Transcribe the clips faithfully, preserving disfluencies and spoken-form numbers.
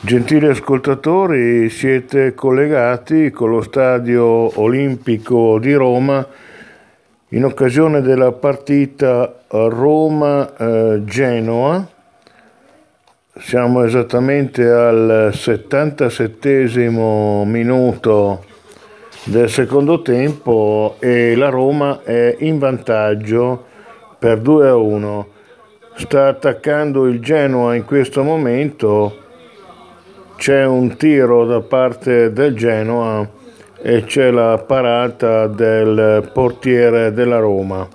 Gentili ascoltatori, siete collegati con lo Stadio Olimpico di Roma in occasione della partita Roma-Genoa. Siamo esattamente al settantasettesimo minuto del secondo tempo e la Roma è in vantaggio per due a uno. Sta attaccando il Genoa in questo momento, c'è un tiro da parte del Genoa e c'è la parata del portiere della Roma.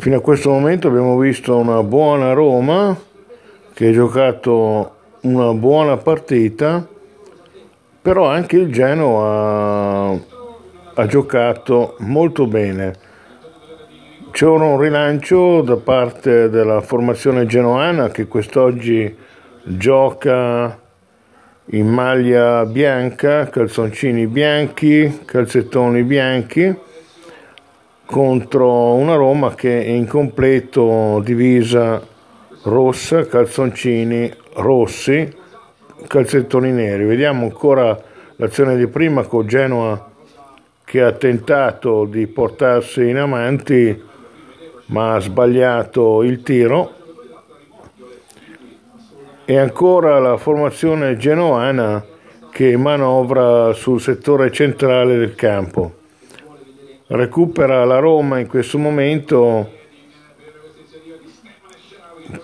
Fino a questo momento abbiamo visto una buona Roma che ha giocato una buona partita, però anche il Genoa ha giocato molto bene. C'è un rilancio da parte della formazione genoana che quest'oggi gioca in maglia bianca, calzoncini bianchi, calzettoni bianchi, contro una Roma che è in completo divisa rossa, calzoncini rossi, calzettoni neri. Vediamo ancora l'azione di prima con Genoa che ha tentato di portarsi in avanti ma ha sbagliato il tiro, e ancora la formazione genoana che manovra sul settore centrale del campo. Recupera la Roma in questo momento,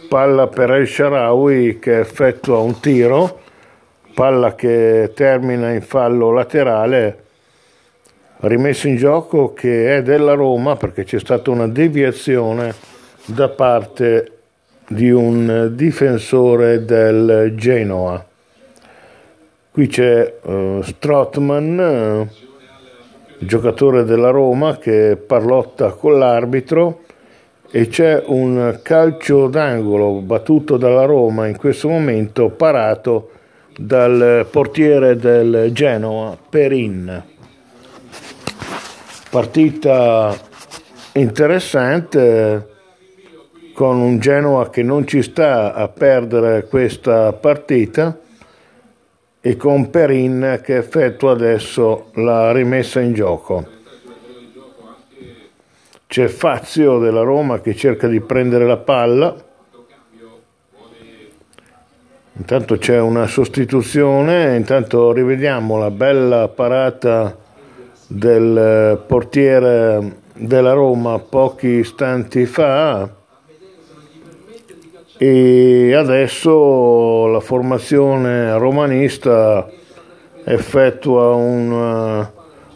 palla per El Shaarawy che effettua un tiro, palla che termina in fallo laterale, rimessa in gioco che è della Roma perché c'è stata una deviazione da parte di un difensore del Genoa. Qui c'è uh, Strootman, uh, giocatore della Roma, che parlotta con l'arbitro, e c'è un calcio d'angolo battuto dalla Roma in questo momento, parato dal portiere del Genoa, Perin. Partita interessante, con un Genoa che non ci sta a perdere questa partita, e con Perin che effettua adesso la rimessa in gioco. C'è Fazio della Roma che cerca di prendere la palla. Intanto c'è una sostituzione, intanto rivediamo la bella parata del portiere della Roma pochi istanti fa. E adesso la formazione romanista effettua un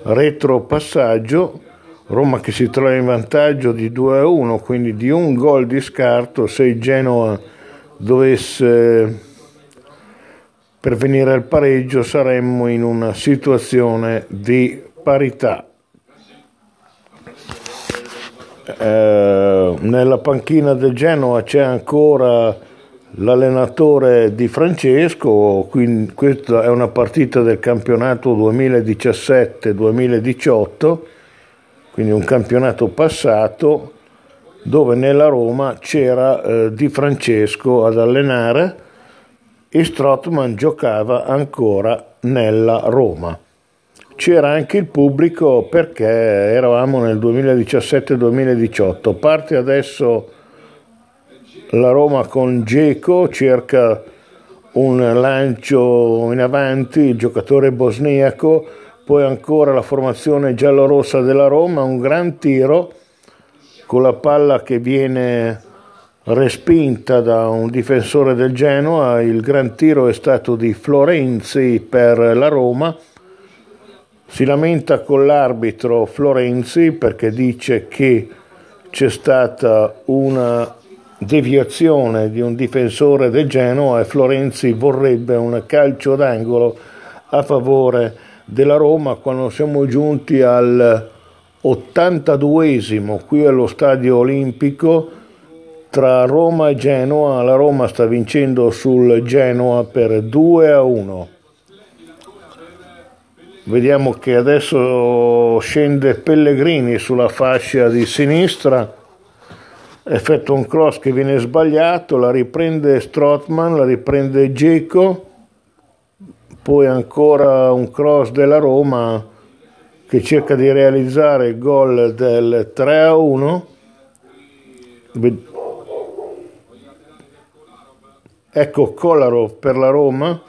retropassaggio. Roma che si trova in vantaggio di due a uno, quindi di un gol di scarto se il Genoa dovesse pervenire al pareggio saremmo in una situazione di parità. Eh, nella panchina del Genoa c'è ancora l'allenatore Di Francesco, quindi questa è una partita del campionato duemiladiciassette duemiladiciotto, quindi un campionato passato dove nella Roma c'era eh, Di Francesco ad allenare e Strootman giocava ancora nella Roma. C'era anche il pubblico perché eravamo nel duemiladiciassette duemiladiciotto. Parte adesso la Roma con Dzeko, cerca un lancio in avanti, il giocatore bosniaco, poi ancora la formazione giallorossa della Roma, un gran tiro con la palla che viene respinta da un difensore del Genoa. Il gran tiro è stato di Florenzi per la Roma. Si lamenta con l'arbitro Florenzi perché dice che c'è stata una deviazione di un difensore del Genoa e Florenzi vorrebbe un calcio d'angolo a favore della Roma quando siamo giunti al ottantaduesimo qui allo Stadio Olimpico tra Roma e Genoa. La Roma sta vincendo sul Genoa per due a uno. Vediamo che adesso scende Pellegrini sulla fascia di sinistra effettua un cross che viene sbagliato, la riprende Strootman, la riprende Dzeko, poi ancora un cross della Roma che cerca di realizzare il gol del tre a uno. Ecco Kolarov per la Roma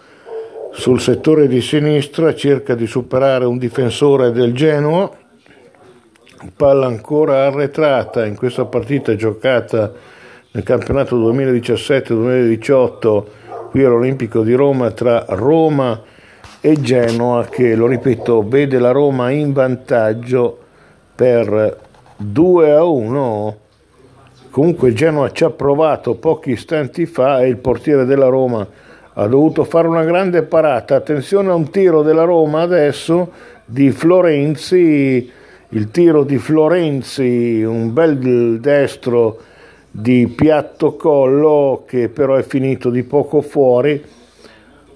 sul settore di sinistra, cerca di superare un difensore del Genoa, palla ancora arretrata. In questa partita giocata nel campionato duemiladiciassette duemiladiciotto qui all'Olimpico di Roma tra Roma e Genoa, che lo ripeto vede la Roma in vantaggio per due a uno. Comunque Genoa ci ha provato pochi istanti fa e il portiere della Roma ha dovuto fare una grande parata. Attenzione a un tiro della Roma adesso di Florenzi, il tiro di Florenzi, un bel destro di piatto collo che però è finito di poco fuori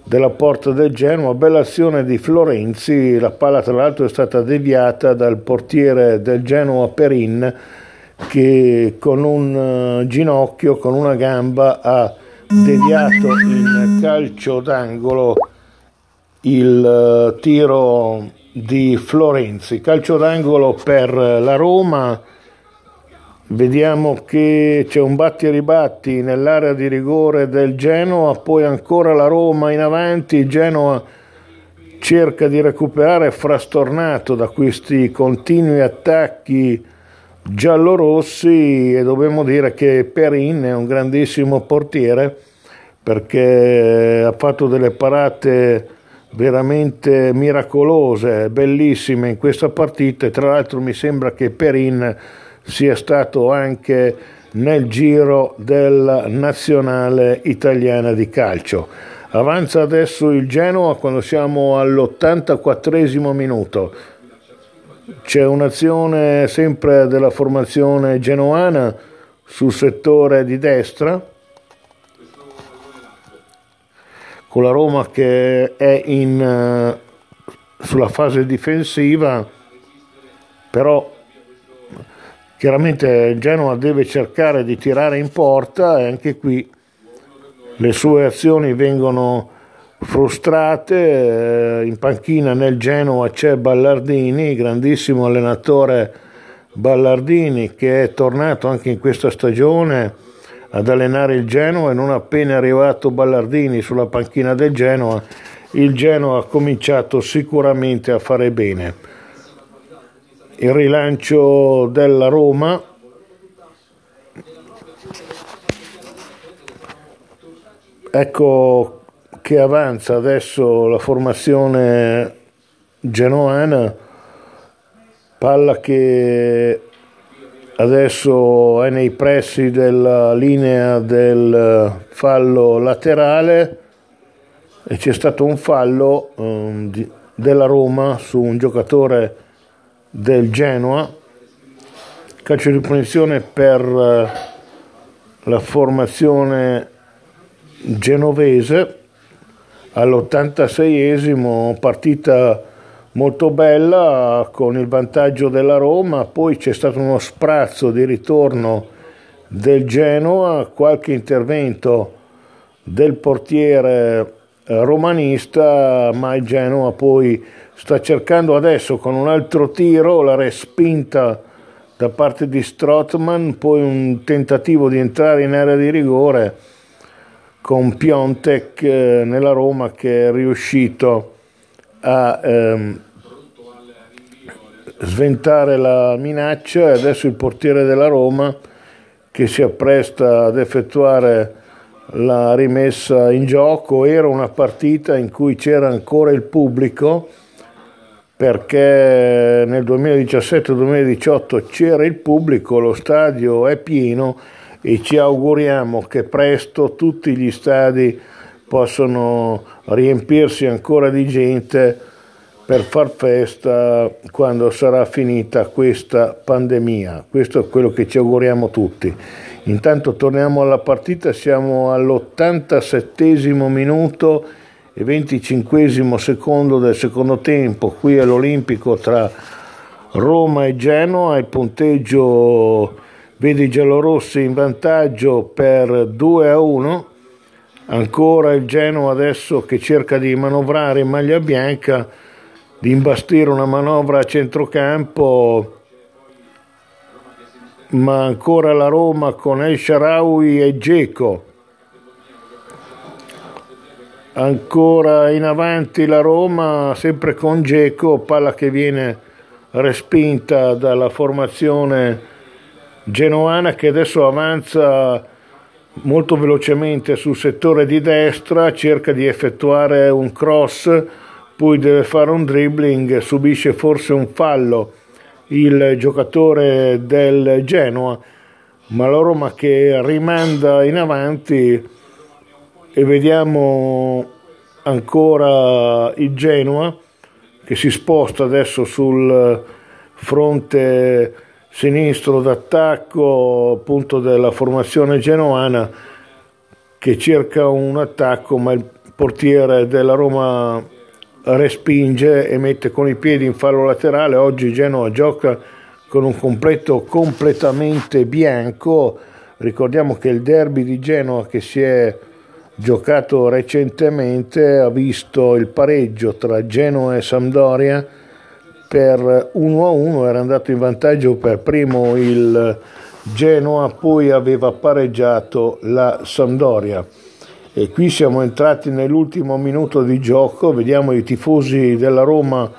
della porta del Genoa. Bella azione di Florenzi, la palla tra l'altro è stata deviata dal portiere del Genoa Perin, che con un ginocchio, con una gamba ha deviato in calcio d'angolo il tiro di Florenzi. Calcio d'angolo per la Roma. Vediamo che c'è un batti e ribatti nell'area di rigore del Genoa, poi ancora la Roma in avanti, il Genoa cerca di recuperare, frastornato da questi continui attacchi giallorossi, e dobbiamo dire che Perin è un grandissimo portiere perché ha fatto delle parate veramente miracolose, bellissime in questa partita. Tra l'altro mi sembra che Perin sia stato anche nel giro della nazionale italiana di calcio. Avanza adesso il Genoa quando siamo all'ottantaquattresimo minuto. C'è un'azione sempre della formazione genoana sul settore di destra, con la Roma che è in, sulla fase difensiva, però chiaramente il Genoa deve cercare di tirare in porta e anche qui le sue azioni vengono frustrate. In panchina nel Genoa c'è Ballardini, grandissimo allenatore Ballardini, che è tornato anche in questa stagione ad allenare il Genoa, e non appena arrivato Ballardini sulla panchina del Genoa, il Genoa ha cominciato sicuramente a fare bene. Il rilancio della Roma, ecco che avanza adesso la formazione genoana, palla che adesso è nei pressi della linea del fallo laterale, e c'è stato un fallo um, di, della Roma su un giocatore del Genoa. Calcio di punizione per uh, la formazione genovese all'ottantaseiesimo. Partita molto bella con il vantaggio della Roma, poi c'è stato uno sprazzo di ritorno del Genoa, qualche intervento del portiere romanista, ma il Genoa poi sta cercando adesso con un altro tiro, la respinta da parte di Strootman, poi un tentativo di entrare in area di rigore con Piontek nella Roma che è riuscito a ehm, sventare la minaccia. Adesso il portiere della Roma che si appresta ad effettuare la rimessa in gioco. Era una partita in cui c'era ancora il pubblico, perché nel duemiladiciassette duemiladiciotto c'era il pubblico, lo stadio è pieno e ci auguriamo che presto tutti gli stadi possono riempirsi ancora di gente per far festa quando sarà finita questa pandemia. Questo è quello che ci auguriamo tutti. Intanto torniamo alla partita, siamo all'ottantasettesimo minuto e venticinquesimo secondo del secondo tempo qui all'Olimpico tra Roma e Genoa. Il punteggio vede i giallorossi in vantaggio per due a uno. Ancora il Genoa adesso che cerca di manovrare in maglia bianca, di imbastire una manovra a centrocampo, ma ancora la Roma con El Shaarawy e Dzeko. Ancora in avanti la Roma, sempre con Dzeko, palla che viene respinta dalla formazione genoana, che adesso avanza molto velocemente sul settore di destra, cerca di effettuare un cross, poi deve fare un dribbling, subisce forse un fallo il giocatore del Genoa, ma la Roma che rimanda in avanti. E vediamo ancora il Genoa che si sposta adesso sul fronte sinistro d'attacco, appunto, della formazione genoana, che cerca un attacco, ma il portiere della Roma respinge e mette con i piedi in fallo laterale. Oggi Genoa gioca con un completo completamente bianco. Ricordiamo che il derby di Genoa che si è giocato recentemente ha visto il pareggio tra Genoa e Sampdoria per uno a uno, era andato in vantaggio per primo il Genoa, poi aveva pareggiato la Sampdoria. E qui siamo entrati nell'ultimo minuto di gioco, vediamo i tifosi della Roma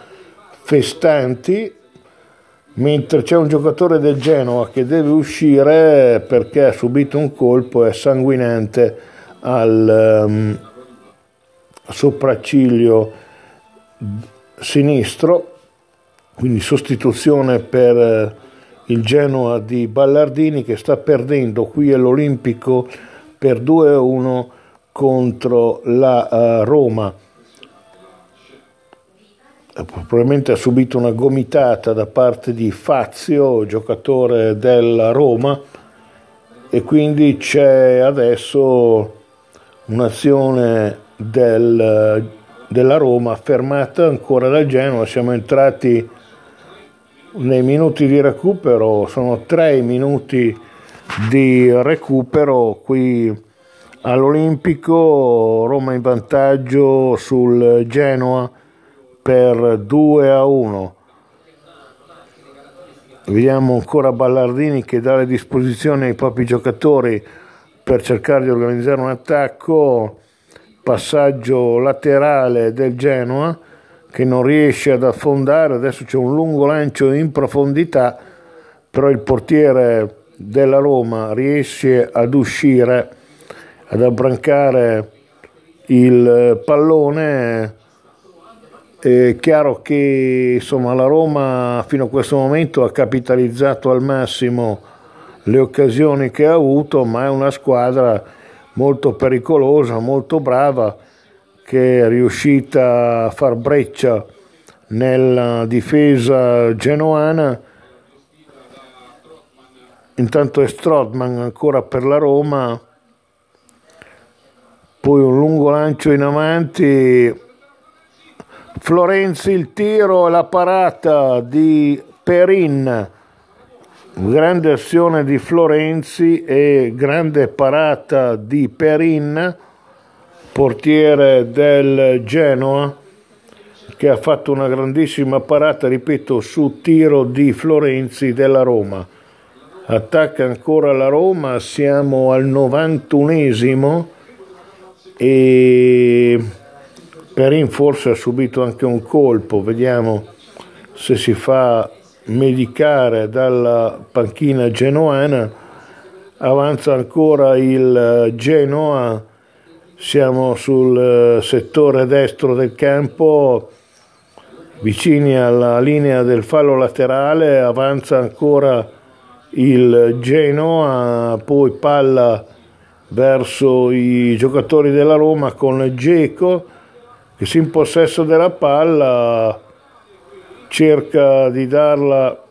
festanti, mentre c'è un giocatore del Genoa che deve uscire perché ha subito un colpo, è sanguinante al um, sopracciglio sinistro, quindi sostituzione per uh, il Genoa di Ballardini, che sta perdendo qui all'Olimpico per due a uno contro la uh, Roma. Probabilmente ha subito una gomitata da parte di Fazio, giocatore della Roma, e quindi c'è adesso un'azione del, della Roma fermata ancora da Genoa. Siamo entrati nei minuti di recupero, sono tre minuti di recupero qui all'Olimpico, Roma in vantaggio sul Genoa per due a uno. Vediamo ancora Ballardini che dà le disposizioni ai propri giocatori per cercare di organizzare un attacco, passaggio laterale del Genoa che non riesce ad affondare, adesso c'è un lungo lancio in profondità, però il portiere della Roma riesce ad uscire, ad abbrancare il pallone. È chiaro che insomma la Roma fino a questo momento ha capitalizzato al massimo le occasioni che ha avuto, ma è una squadra molto pericolosa, molto brava, che è riuscita a far breccia nella difesa genoana. Intanto è Strootman ancora per la Roma, poi un lungo lancio in avanti, Florenzi il tiro e la parata di Perin. Grande azione di Florenzi e grande parata di Perin, portiere del Genoa, che ha fatto una grandissima parata, ripeto, su tiro di Florenzi della Roma. Attacca ancora la Roma, siamo al novantunesimo e Perin forse ha subito anche un colpo, vediamo se si fa medicare dalla panchina genoana. Avanza ancora il Genoa, siamo sul settore destro del campo, vicini alla linea del fallo laterale, avanza ancora il Genoa, poi palla verso i giocatori della Roma con Dzeko che si impossessa della palla, cerca di darla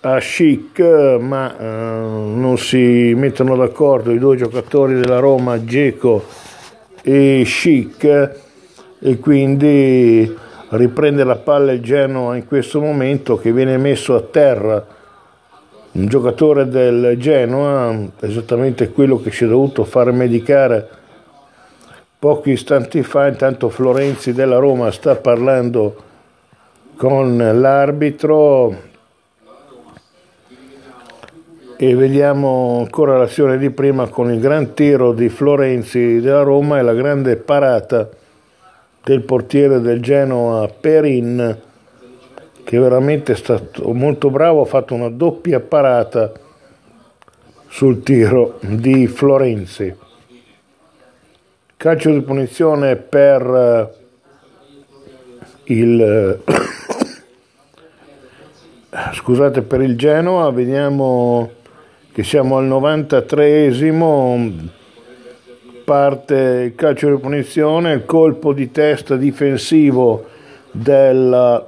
a Schick, ma eh, non si mettono d'accordo i due giocatori della Roma, Dzeko e Schick, e quindi riprende la palla il Genoa in questo momento, che viene messo a terra Un giocatore del Genoa, esattamente quello che ci ha dovuto far medicare pochi istanti fa. Intanto Florenzi della Roma sta parlando con l'arbitro e vediamo ancora l'azione di prima con il gran tiro di Florenzi della Roma e la grande parata del portiere del Genoa Perin, che veramente è stato molto bravo, ha fatto una doppia parata sul tiro di Florenzi. Calcio di punizione per il scusate per il Genoa. Vediamo che siamo al novantatreesimo, parte il calcio di punizione, il colpo di testa difensivo della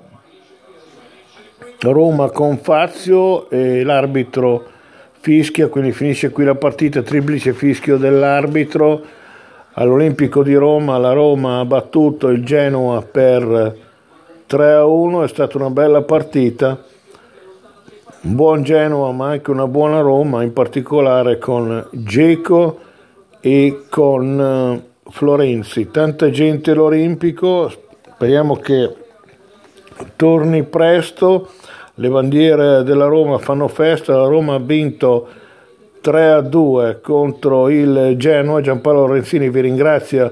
Roma con Fazio e l'arbitro fischia, quindi finisce qui la partita, triplice fischio dell'arbitro. All'Olimpico di Roma la Roma ha battuto il Genoa per tre a uno, è stata una bella partita, un buon Genoa ma anche una buona Roma, in particolare con Dzeko e con Florenzi. Tanta gente all'Olimpico, speriamo che torni presto. Le bandiere della Roma fanno festa, la Roma ha vinto tre a due contro il Genoa. Gian Paolo Lorenzini vi ringrazia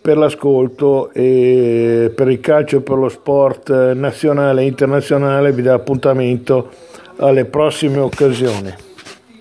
per l'ascolto e per il calcio e per lo sport nazionale e internazionale vi dà appuntamento alle prossime occasioni.